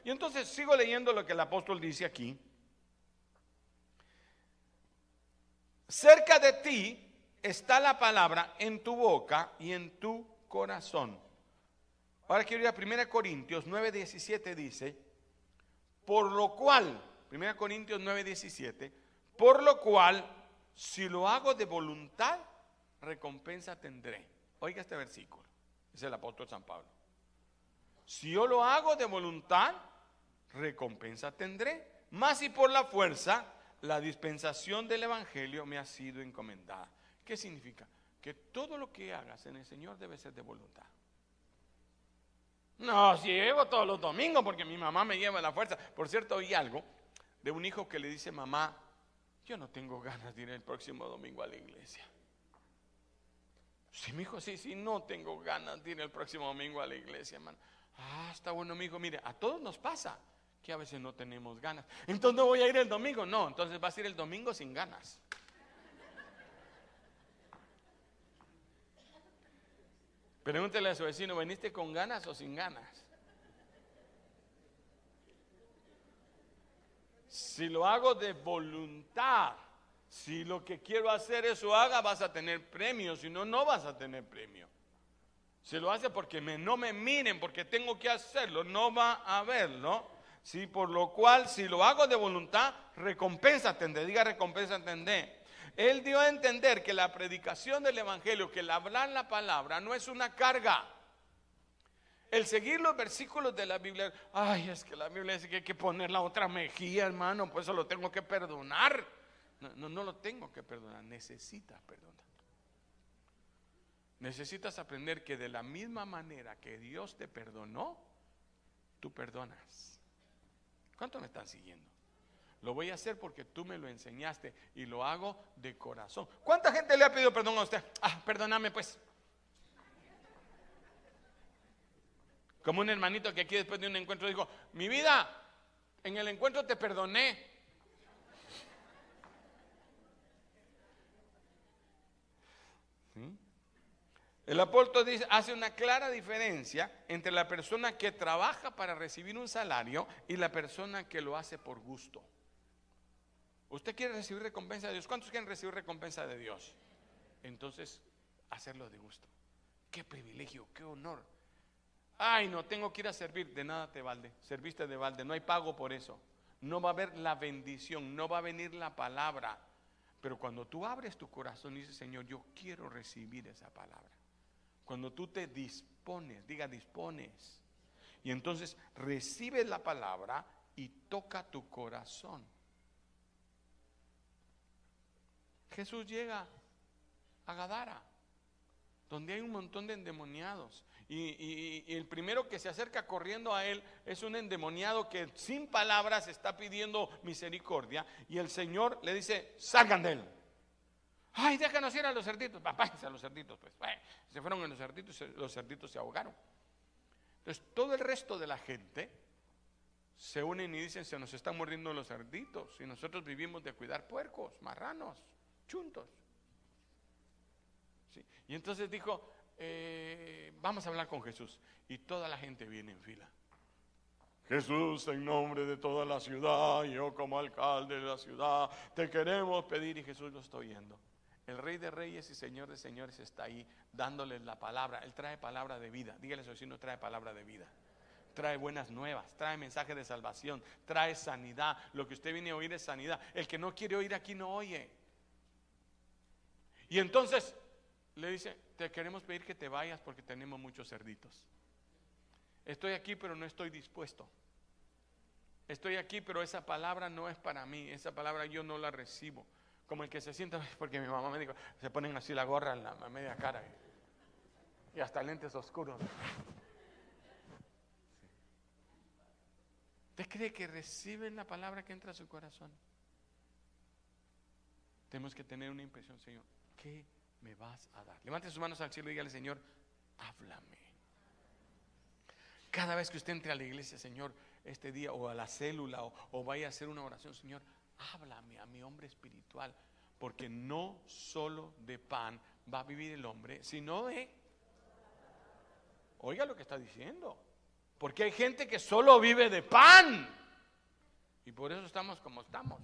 Y entonces sigo leyendo lo que el apóstol dice aquí. Cerca de ti está la palabra en tu boca y en tu corazón. Ahora quiero ir a 1 Corintios 9:17 dice, por lo cual, 1 Corintios 9:17, por lo cual, si lo hago de voluntad, recompensa tendré. Oiga este versículo, es el apóstol San Pablo. Si yo lo hago de voluntad, recompensa tendré. Mas si por la fuerza, la dispensación del evangelio me ha sido encomendada. ¿Qué significa? Que todo lo que hagas en el Señor debe ser de voluntad. No, si llevo todos los domingos porque mi mamá me lleva a la fuerza. Por cierto, oí algo de un hijo que le dice, mamá, yo no tengo ganas de ir el próximo domingo a la iglesia. Sí, mijo, sí, no tengo ganas de ir el próximo domingo a la iglesia, hermano. Ah, está bueno, mijo, mire, a todos nos pasa que a veces no tenemos ganas. Entonces no voy a ir el domingo. No, entonces vas a ir el domingo sin ganas. Pregúntele a su vecino, ¿veniste con ganas o sin ganas? Si lo hago de voluntad, si lo que quiero hacer eso haga, vas a tener premio, si no, no vas a tener premio. Si lo hace porque no me miren, porque tengo que hacerlo, no va a haberlo. Sí, por lo cual, si lo hago de voluntad, recompensa tendré. Diga recompensa tendré. Él dio a entender que la predicación del evangelio, que el hablar la palabra, no es una carga. El seguir los versículos de la Biblia, ay, es que la Biblia dice que hay que poner la otra mejilla, hermano, por eso lo tengo que perdonar. No lo tengo que perdonar, necesitas perdonar. Necesitas aprender que de la misma manera que Dios te perdonó, tú perdonas. ¿Cuánto me están siguiendo? Lo voy a hacer porque tú me lo enseñaste y lo hago de corazón. ¿Cuánta gente le ha pedido perdón a usted? Ah, perdóname pues. Como un hermanito que aquí después de un encuentro dijo, mi vida, en el encuentro te perdoné. ¿Sí? El apóstol dice, hace una clara diferencia entre la persona que trabaja para recibir un salario y la persona que lo hace por gusto. ¿Usted quiere recibir recompensa de Dios? ¿Cuántos quieren recibir recompensa de Dios? Entonces, hacerlo de gusto. Qué privilegio, qué honor. Ay, no, tengo que ir a servir, de nada te vale, serviste de balde, no hay pago por eso. No va a haber la bendición, no va a venir la palabra. Pero cuando tú abres tu corazón y dices, Señor, yo quiero recibir esa palabra. Cuando tú te dispones, diga dispones. Y entonces recibes la palabra y toca tu corazón. Jesús llega a Gadara, donde hay un montón de endemoniados. Y el primero que se acerca corriendo a él es un endemoniado que sin palabras está pidiendo misericordia. Y el Señor le dice, salgan de él. Ay, déjanos ir a los cerditos. Váyanse a los cerditos pues. Se fueron a los cerditos y los cerditos se ahogaron. Entonces todo el resto de la gente se unen y dicen, se nos están muriendo los cerditos y nosotros vivimos de cuidar puercos, marranos, chuntos. ¿Sí? Y entonces dijo, vamos a hablar con Jesús. Y toda la gente viene en fila. Jesús, en nombre de toda la ciudad, yo como alcalde de la ciudad te queremos pedir. Y Jesús lo está oyendo. El Rey de Reyes y Señor de Señores está ahí dándoles la palabra. Él trae palabra de vida. Dígale a su vecino, trae palabra de vida. trae buenas nuevas, trae mensaje de salvación, trae sanidad. Lo que usted viene a oír es sanidad. El que no quiere oír aquí no oye. Y entonces le dice, te queremos pedir que te vayas porque tenemos muchos cerditos. Estoy aquí pero no estoy dispuesto. Estoy aquí pero esa palabra no es para mí, esa palabra yo no la recibo. Como el que se sienta, porque mi mamá me dijo, se ponen así la gorra en la media cara y hasta lentes oscuros. ¿Usted cree que reciben la palabra que entra a su corazón? Tenemos que tener una impresión, Señor, ¿qué me vas a dar? Levante sus manos al cielo y dígale, Señor, háblame. Cada vez que usted entre a la iglesia, Señor, este día o a la célula o vaya a hacer una oración, Señor, háblame a mi hombre espiritual, porque no solo de pan va a vivir el hombre, sino de... Oiga lo que está diciendo, porque hay gente que solo vive de pan y por eso estamos como estamos.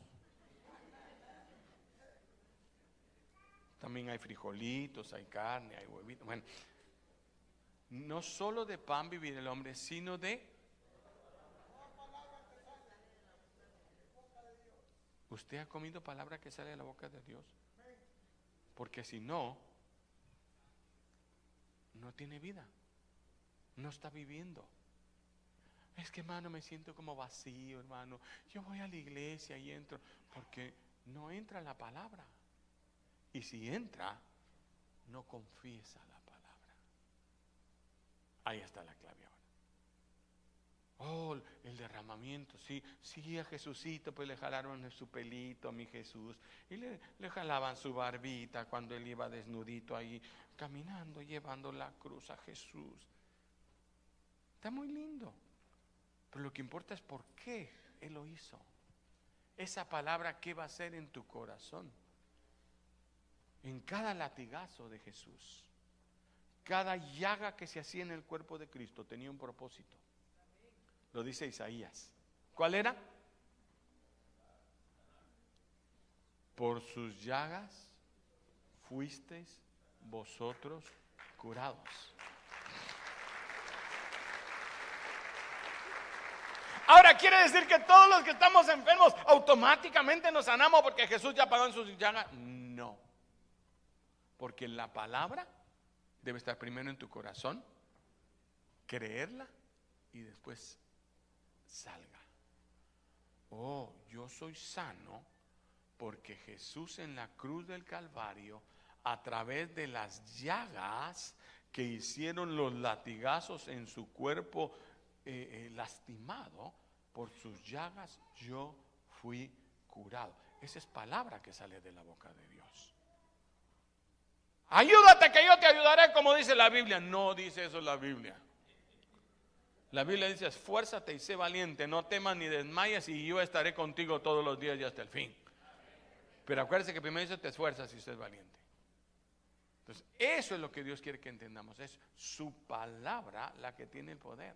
También hay frijolitos, hay carne, hay huevitos. Bueno, no solo de pan vivir el hombre, sino de... ¿Usted ha comido palabra que sale de la boca de Dios? Porque si no, no tiene vida. No está viviendo. Es que, hermano, me siento como vacío, hermano. Yo voy a la iglesia y entro. Porque no entra la palabra. Y si entra, no confiesa la palabra. Ahí está la clave ahora. Oh, el derramamiento, sí a Jesucito, pues le jalaron su pelito a mi Jesús y le jalaban su barbita cuando él iba desnudito ahí, caminando, llevando la cruz a Jesús. Está muy lindo, pero lo que importa es por qué él lo hizo. Esa palabra que va a ser en tu corazón, en cada latigazo de Jesús, cada llaga que se hacía en el cuerpo de Cristo tenía un propósito. Lo dice Isaías. ¿Cuál era? Por sus llagas fuisteis vosotros curados. Ahora quiere decir que todos los que estamos enfermos automáticamente nos sanamos porque Jesús ya pagó en sus llagas. No, porque la palabra debe estar primero en tu corazón, creerla y después salga. Oh, yo soy sano porque Jesús en la cruz del Calvario, a través de las llagas que hicieron los latigazos en su cuerpo lastimado, por sus llagas yo fui curado. Esa es palabra que sale de la boca de Dios. Ayúdate que yo te ayudaré, como dice la Biblia. No dice eso la Biblia. La Biblia dice, esfuérzate y sé valiente, no temas ni desmayes y yo estaré contigo todos los días y hasta el fin. Pero acuérdese que primero dice, te esfuerzas y sé valiente. Entonces, eso es lo que Dios quiere que entendamos, es su palabra la que tiene el poder.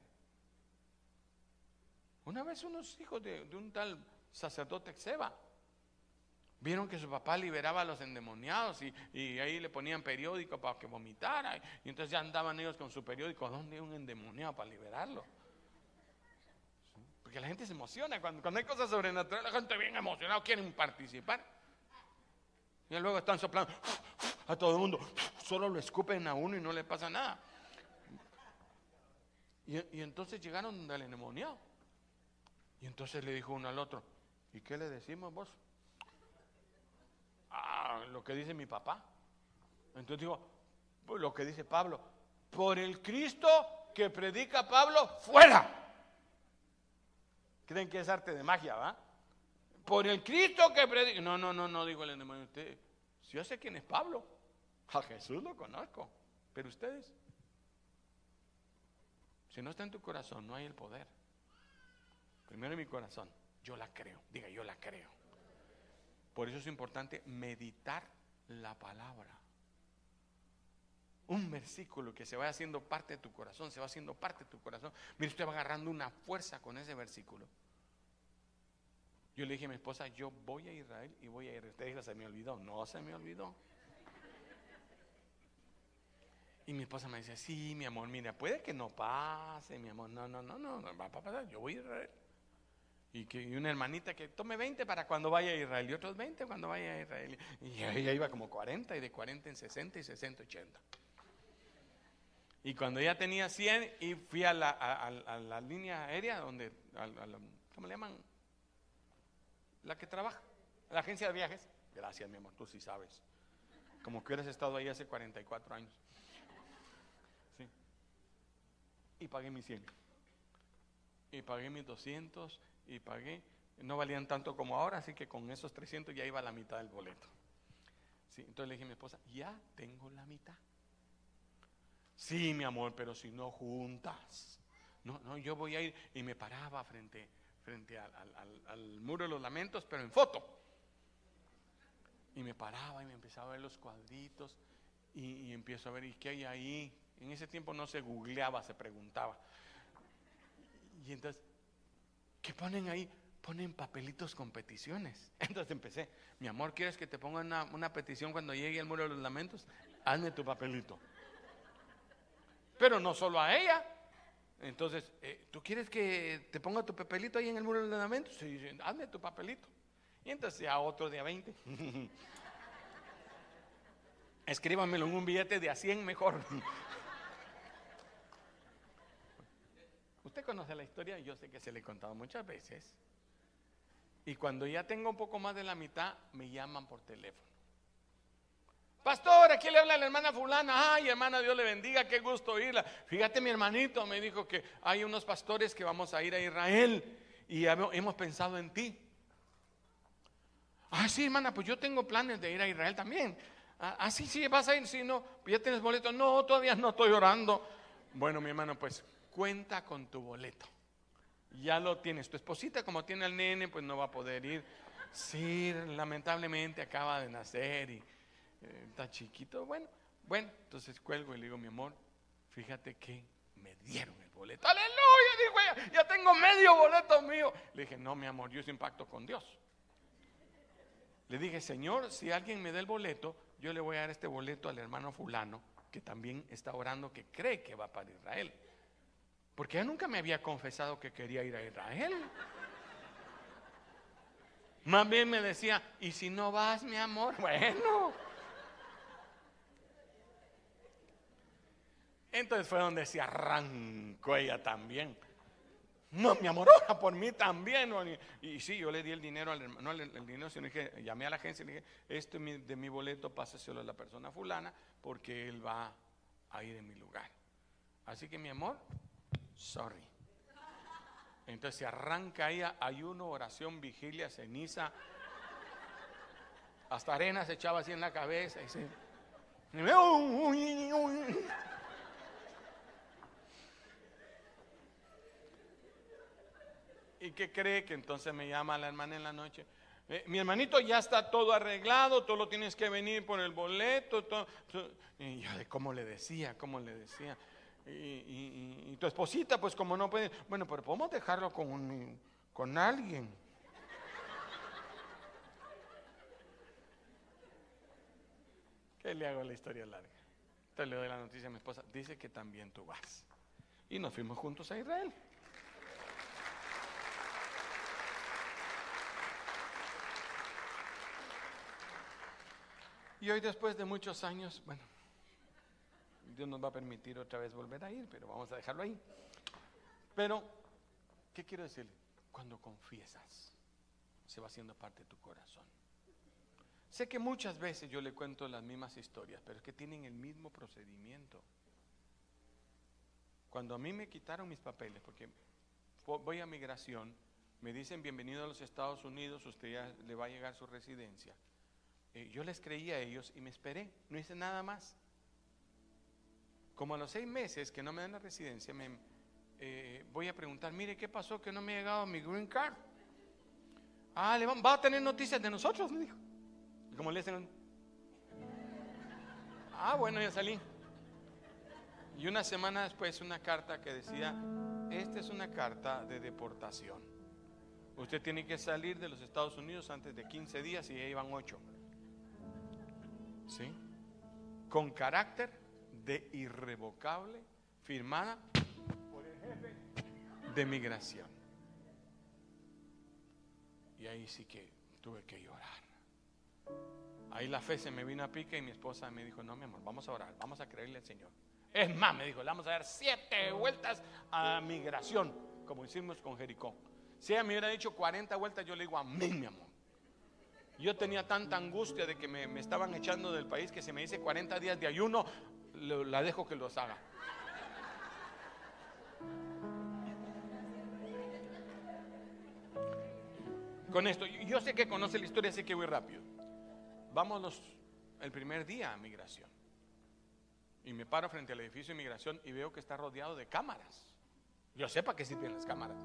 Una vez unos hijos de un tal sacerdote Ezeba vieron que su papá liberaba a los endemoniados y ahí le ponían periódico para que vomitara. Y entonces ya andaban ellos con su periódico. ¿A dónde hay un endemoniado para liberarlo? Porque la gente se emociona. Cuando hay cosas sobrenaturales, la gente bien emocionada, quieren participar. Y luego están soplando a todo el mundo. Solo lo escupen a uno y no le pasa nada. Y entonces llegaron del endemoniado. Y entonces le dijo uno al otro, ¿y qué le decimos vos? Lo que dice mi papá. Entonces digo, lo que dice Pablo, por el Cristo que predica Pablo, fuera. Creen que es arte de magia, ¿va? Por el Cristo que predica. No, digo el enemigo. Usted, si yo sé quién es Pablo, a Jesús lo conozco, pero ustedes, si no está en tu corazón, no hay el poder. Primero en mi corazón, yo la creo. Diga, yo la creo. Por eso es importante meditar la palabra. Un versículo que se va haciendo parte de tu corazón, se va haciendo parte de tu corazón. Mire, usted va agarrando una fuerza con ese versículo. Yo le dije a mi esposa, yo voy a Israel y voy a ir. Usted dijo, se me olvidó. No se me olvidó. Y Y mi esposa me dice, sí, mi amor, mira, puede que no pase, mi amor, no, va a pasar, yo voy a Israel. Y una hermanita que tome 20 para cuando vaya a Israel, y otros 20 cuando vaya a Israel. Y ella iba como 40, y de 40 en 60, y 60, 80. Y cuando ella tenía 100, y fui a la línea aérea, donde, ¿cómo le llaman? La que trabaja, la agencia de viajes. Gracias, mi amor, tú sí sabes. Como que hubieras estado ahí hace 44 años. Sí. Y pagué mis 100. Y pagué mis 200, y pagué. No valían tanto como ahora, así que con esos 300 ya iba a la mitad del boleto. Sí, entonces le dije a mi esposa, ya tengo la mitad. Sí, mi amor, pero si no juntas. No, yo voy a ir. Y me paraba frente al muro de los lamentos, pero en foto. Y me paraba y me empezaba a ver los cuadritos. Y empiezo a ver, ¿y qué hay ahí? En ese tiempo no se googleaba, se preguntaba. Y entonces, ¿qué ponen ahí? Ponen papelitos con peticiones. Entonces empecé, mi amor, ¿quieres que te ponga una petición cuando llegue al muro de los lamentos? Hazme tu papelito. Pero no solo a ella. Entonces, ¿tú quieres que te ponga tu papelito ahí en el muro del ordenamiento? Sí, hazme tu papelito. Y entonces a otro día 20. Escríbamelo en un billete de a 100 mejor. Usted conoce la historia, yo sé que se le he contado muchas veces. Y cuando ya tengo un poco más de la mitad, me llaman por teléfono. Pastor, aquí le habla la hermana fulana. Ay, hermana, Dios le bendiga, qué gusto oírla. Fíjate, mi hermanito me dijo que hay unos pastores que vamos a ir a Israel y hemos pensado en ti. Ah, sí, hermana, pues yo tengo planes de ir a Israel también. Ah, sí, vas a ir, sí, no, ya tienes boleto. No, todavía no, estoy orando. Bueno, mi hermano, pues cuenta con tu boleto. Ya lo tienes. Tu esposita, como tiene al nene, pues no va a poder ir. Sí, lamentablemente acaba de nacer y está chiquito. Bueno, entonces cuelgo y le digo, mi amor, fíjate que me dieron el boleto. Aleluya, dijo ella, ya tengo medio boleto mío. Le dije, no, mi amor, yo hice un pacto con Dios. Le dije, Señor, si alguien me da el boleto, yo le voy a dar este boleto al hermano fulano, que también está orando, que cree que va para Israel. Porque ella nunca me había confesado que quería ir a Israel. Más bien me decía, ¿y si no vas, mi amor? Bueno, entonces fue donde se arrancó ella también. No, mi amor, ora por mí también. Y sí, yo le di el dinero al hermano, no el dinero, sino que llamé a la agencia y le dije, esto de mi boleto pásaselo a la persona fulana porque él va a ir en mi lugar. Así que, mi amor, sorry. Entonces se arranca ella, ayuno, oración, vigilia, ceniza, hasta arena se echaba así en la cabeza. Y se... ¿Y qué cree? Que entonces me llama la hermana en la noche. Mi hermanito, ya está todo arreglado, tú lo tienes que venir por el boleto. Y yo, ¿cómo le decía? Y tu esposita, pues como no puede. Bueno, pero podemos dejarlo con alguien. ¿Qué le hago a la historia larga? Entonces le doy la noticia a mi esposa. Dice que también tú vas. Y nos fuimos juntos a Israel. Y hoy, después de muchos años, bueno, Dios nos va a permitir otra vez volver a ir, pero vamos a dejarlo ahí. Pero, ¿qué quiero decirle? Cuando confiesas, se va haciendo parte de tu corazón. Sé que muchas veces yo le cuento las mismas historias, pero es que tienen el mismo procedimiento. Cuando a mí me quitaron mis papeles, porque voy a migración, me dicen bienvenido a los Estados Unidos, usted ya le va a llegar su residencia. Yo les creí a ellos y me esperé, no hice nada más. Como a los 6 meses que no me dan la residencia, voy a preguntar, mire, ¿qué pasó que no me ha llegado mi green card? Ah, va a tener noticias de nosotros, me dijo. Y como le dicen, ah, bueno, ya salí. Y una semana después una carta que decía, esta es una carta de deportación. Usted tiene que salir de los Estados Unidos antes de 15 días y ya iban 8. ¿Sí? Con carácter de irrevocable firmada por el jefe de migración. Y ahí sí que tuve que llorar. Ahí la fe se me vino a pique y mi esposa me dijo: no, mi amor, vamos a orar, vamos a creerle al Señor. Es más, me dijo, le vamos a dar 7 vueltas a migración, como hicimos con Jericó. Si ella me hubiera dicho 40 vueltas, yo le digo amén, mi amor. Yo tenía tanta angustia de que me estaban echando del país, que se me dice 40 días de ayuno, la dejo que los haga. Con esto, yo sé que conoce la historia, así que voy rápido. Vámonos el primer día a migración. Y me paro frente al edificio de migración y veo que está rodeado de cámaras. Yo sé para qué sirven las cámaras.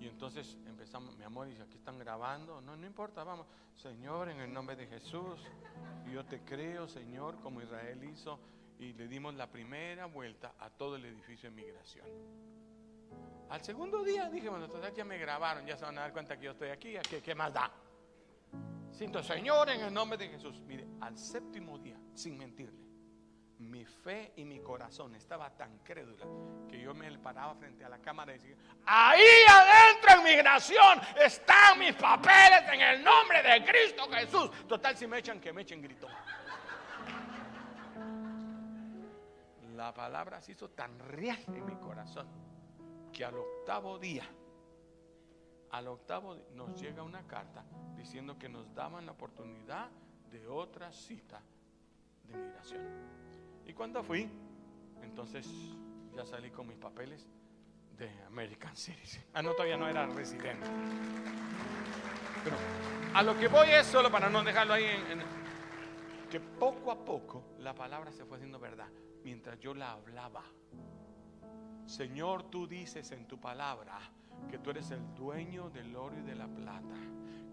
Y entonces empezamos, mi amor, y aquí están grabando. No, no importa, vamos. Señor, en el nombre de Jesús, yo te creo, Señor, como Israel hizo. Y le dimos la primera vuelta a todo el edificio de migración. Al segundo día dije, bueno, entonces ya me grabaron, ya se van a dar cuenta que yo estoy aquí, ¿qué más da? Siento, Señor, en el nombre de Jesús. Mire, al 7º día, sin mentirle, mi fe y mi corazón estaba tan crédula que yo me paraba frente a la cámara y decía: ahí adentro en migración están mis papeles en el nombre de Cristo Jesús. Total, si me echan, que me echen, gritó. La palabra se hizo tan real en mi corazón que al octavo día nos llega una carta diciendo que nos daban la oportunidad de otra cita de migración. Y cuando fui, entonces ya salí con mis papeles de American Citizen. Ah, no, todavía no era residente. Pero a lo que voy es, solo para no dejarlo ahí, que poco a poco la palabra se fue haciendo verdad. Mientras yo la hablaba: Señor, tú dices en tu palabra que tú eres el dueño del oro y de la plata,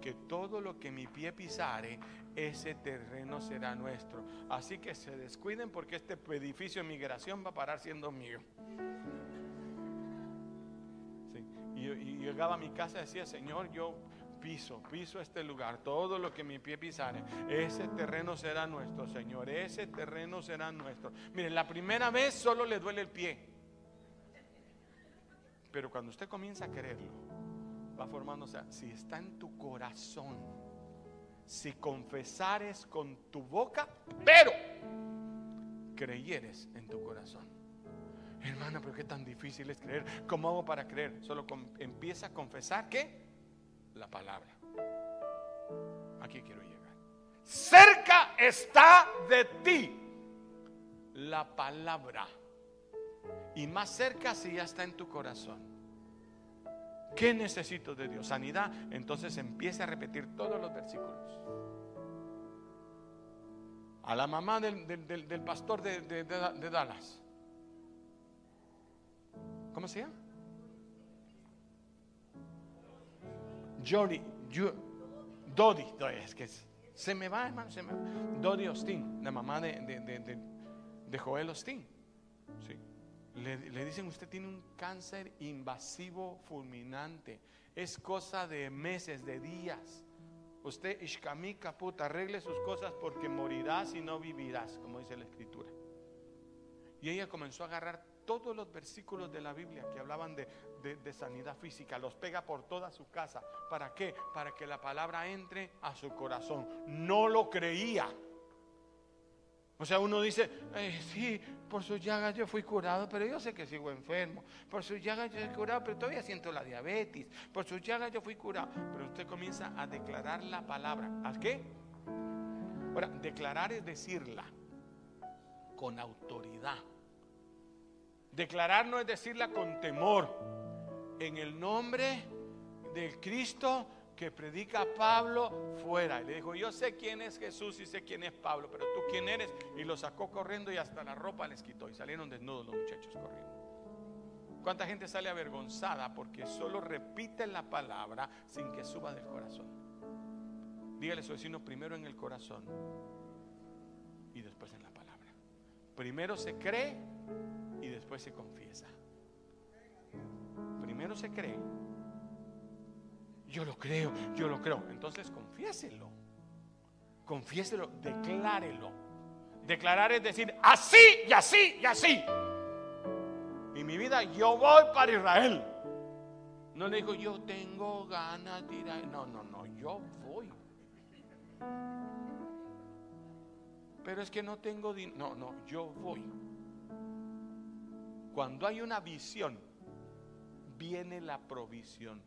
que todo lo que mi pie pisare, ese terreno será nuestro. Así que se descuiden, porque este edificio de migración va a parar siendo mío. Sí. Y llegaba a mi casa y decía: Señor, yo piso este lugar, todo lo que mi pie pisare, ese terreno será nuestro, Señor, ese terreno será nuestro. Miren, la primera vez solo le duele el pie, pero cuando usted comienza a creerlo, va formándose. Si está en tu corazón, si confesares con tu boca, pero creyeres en tu corazón. Hermana, pero qué tan difícil es creer. ¿Cómo hago para creer? Solo empieza a confesar que la palabra. Aquí quiero llegar. Cerca está de ti la palabra, y más cerca si ya está en tu corazón. ¿Qué necesito de Dios? Sanidad. Entonces empieza a repetir todos los versículos. A la mamá del pastor de Dallas, ¿cómo se llama? Jody Doddy. Es que se me va, hermano, Doddy Austin, la mamá de Joel Austin. Sí. Le dicen: usted tiene un cáncer invasivo fulminante, es cosa de meses, de días. Usted, ishkami kaput, arregle sus cosas porque morirás y no vivirás, como dice la escritura. Y ella comenzó a agarrar todos los versículos de la Biblia que hablaban de sanidad física. Los pega por toda su casa. ¿Para qué? Para que la palabra entre a su corazón. No lo creía. O sea, uno dice: sí, por sus llagas yo fui curado, pero yo sé que sigo enfermo. Por sus llagas yo fui curado, pero todavía siento la diabetes. Por sus llagas yo fui curado. Pero usted comienza a declarar la palabra. ¿A qué? Ahora, declarar es decirla con autoridad. Declarar no es decirla con temor. En el nombre del Cristo que predica Pablo, fuera. Y le dijo: yo sé quién es Jesús y sé quién es Pablo, pero tú quién eres. Y lo sacó corriendo y hasta la ropa les quitó, y salieron desnudos los muchachos corriendo. ¿Cuánta gente sale avergonzada porque solo repite la palabra sin que suba del corazón? Dígale a su vecino: primero en el corazón y después en la palabra. Primero se cree y después se confiesa. Primero se cree. Yo lo creo. Entonces confiéselo, declárelo. Declarar es decir así y así y así. Y mi vida, yo voy para Israel. No le digo yo tengo ganas de ir a... No, no, no, yo voy. Pero es que no tengo dinero. No, no, yo voy. Cuando hay una visión, viene la provisión.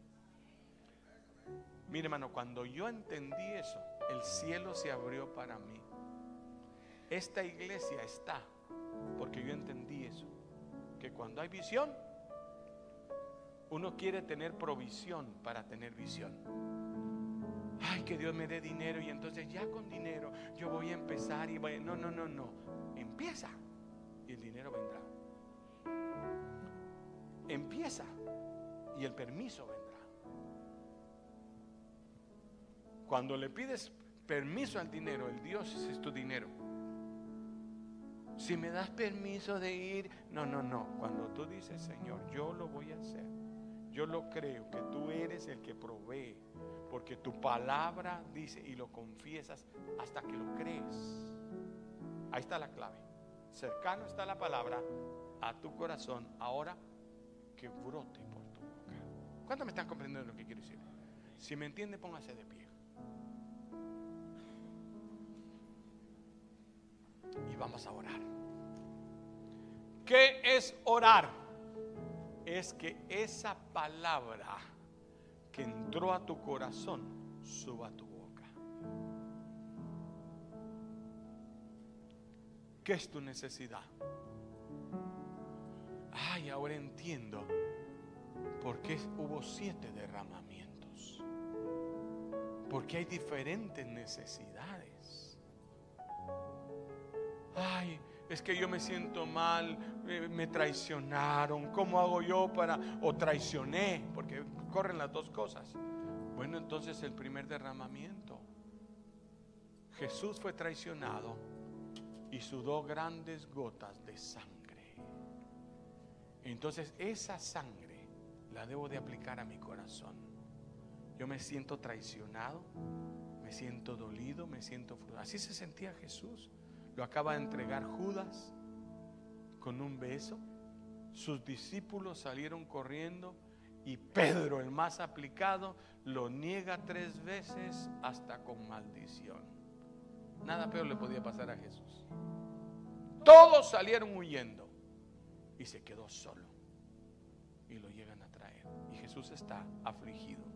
Mire, hermano, cuando yo entendí eso, el cielo se abrió para mí. Esta iglesia está porque yo entendí eso, que cuando hay visión, uno quiere tener provisión para tener visión. Ay, que Dios me dé dinero y entonces ya con dinero yo voy a empezar y voy. No, no, no, no. Empieza y el dinero vendrá. Empieza y el permiso vendrá. Cuando le pides permiso al dinero, el Dios es tu dinero. Si me das permiso de ir, no, no, no. Cuando tú dices, Señor, yo lo voy a hacer, yo lo creo, que tú eres el que provee, porque tu palabra dice, y lo confiesas hasta que lo crees. Ahí está la clave. Cercano está la palabra a tu corazón, ahora que brote por tu boca. ¿Cuántos me están comprendiendo lo que quiero decir? Si me entiende, póngase de pie. Y vamos a orar. ¿Qué es orar? Es que esa palabra que entró a tu corazón suba a tu boca. ¿Qué es tu necesidad? Ay, ahora entiendo por qué hubo 7 derramamientos. Porque hay diferentes necesidades. Ay, es que yo me siento mal, me traicionaron, ¿cómo hago yo para...? O traicioné, porque corren las dos cosas. Bueno, entonces el primer derramamiento. Jesús fue traicionado y sudó grandes gotas de sangre. Entonces esa sangre la debo de aplicar a mi corazón. Yo me siento traicionado, me siento dolido, me siento frustrado. Así se sentía Jesús. Lo acaba de entregar Judas con un beso. Sus discípulos salieron corriendo y Pedro, el más aplicado, lo niega 3 veces hasta con maldición. Nada peor le podía pasar a Jesús. Todos salieron huyendo y se quedó solo y lo llegan a traer. Y Jesús está afligido.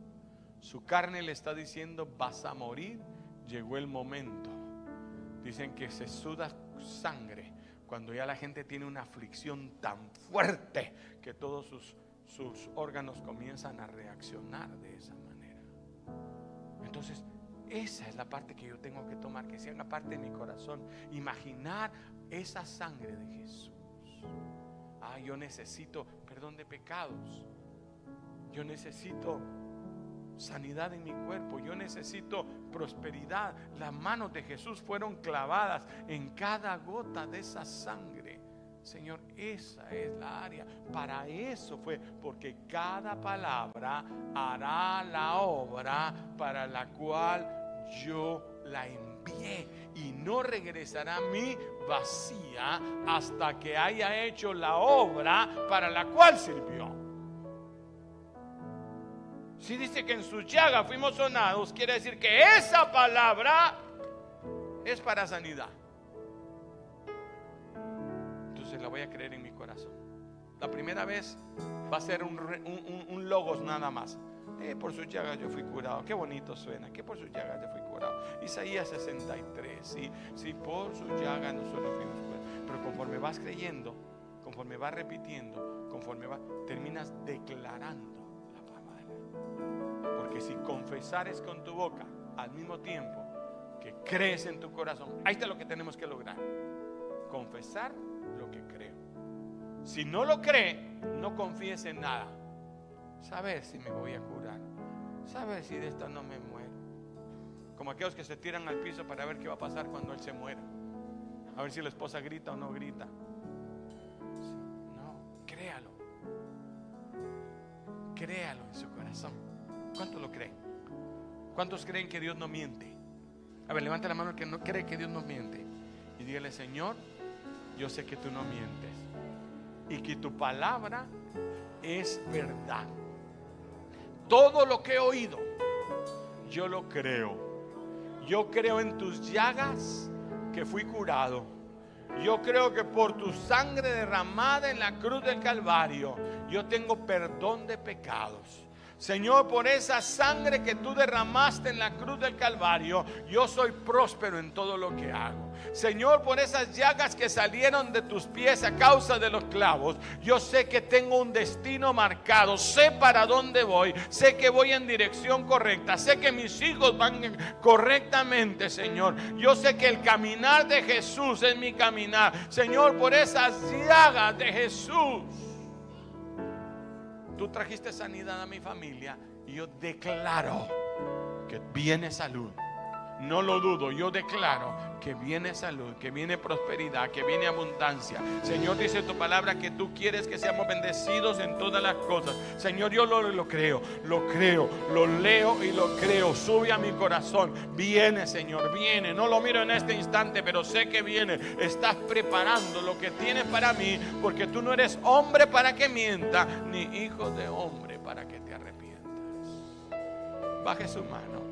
Su carne le está diciendo, vas a morir, llegó el momento. Dicen que se suda sangre cuando ya la gente tiene una aflicción tan fuerte que todos sus órganos comienzan a reaccionar de esa manera. Entonces, esa es la parte que yo tengo que tomar, que sea una parte de mi corazón. Imaginar esa sangre de Jesús. Ah, yo necesito perdón de pecados. Yo necesito sanidad en mi cuerpo, yo necesito prosperidad. Las manos de Jesús fueron clavadas en cada gota de esa sangre. Señor, esa es la área. Para eso fue, porque cada palabra hará la obra para la cual yo la envié y no regresará a mí vacía hasta que haya hecho la obra para la cual sirvió. Si dice que en su llaga fuimos sonados, quiere decir que esa palabra es para sanidad. Entonces la voy a creer en mi corazón. La primera vez va a ser un logos nada más. Por su llaga yo fui curado. Qué bonito suena. Que por su llaga yo fui curado. Isaías 63. Si por su llaga nosotros fuimos curados. Pero conforme vas creyendo, conforme vas repitiendo, conforme vas, terminas declarando. Porque si confesares con tu boca al mismo tiempo que crees en tu corazón, ahí está lo que tenemos que lograr: confesar lo que creo. Si no lo cree, no confíes en nada. Saber si me voy a curar, saber si de esto no me muero. Como aquellos que se tiran al piso para ver qué va a pasar cuando él se muera, a ver si la esposa grita o no grita. No, créalo. Créalo en su corazón. ¿Cuántos lo creen? ¿Cuántos creen que Dios no miente? A ver, levante la mano el que no cree que Dios no miente. y dígale: Señor, yo sé que tú no mientes y que tu palabra es verdad. Todo lo que he oído, yo lo creo. Yo creo en tus llagas que fui curado. Yo creo que por tu sangre derramada en la cruz del Calvario, yo tengo perdón de pecados. Señor, por esa sangre que tú derramaste en la cruz del Calvario, yo soy próspero en todo lo que hago. Señor, por esas llagas que salieron de tus pies a causa de los clavos, yo sé que tengo un destino marcado, sé para dónde voy, sé que voy en dirección correcta, sé que mis hijos van correctamente, Señor. Yo sé que el caminar de Jesús es mi caminar. Señor, por esas llagas de Jesús, tú trajiste sanidad a mi familia y yo declaro que viene salud. No lo dudo, yo declaro que viene salud, que viene prosperidad, que viene abundancia. Señor, dice tu palabra que tú quieres que seamos bendecidos en todas las cosas. Señor, yo lo creo, lo leo y lo creo. Sube a mi corazón. Viene, Señor, viene. No lo miro en este instante, pero sé que viene. Estás preparando lo que tienes para mí, porque tú no eres hombre para que mienta, ni hijo de hombre para que te arrepientas. Baje su mano.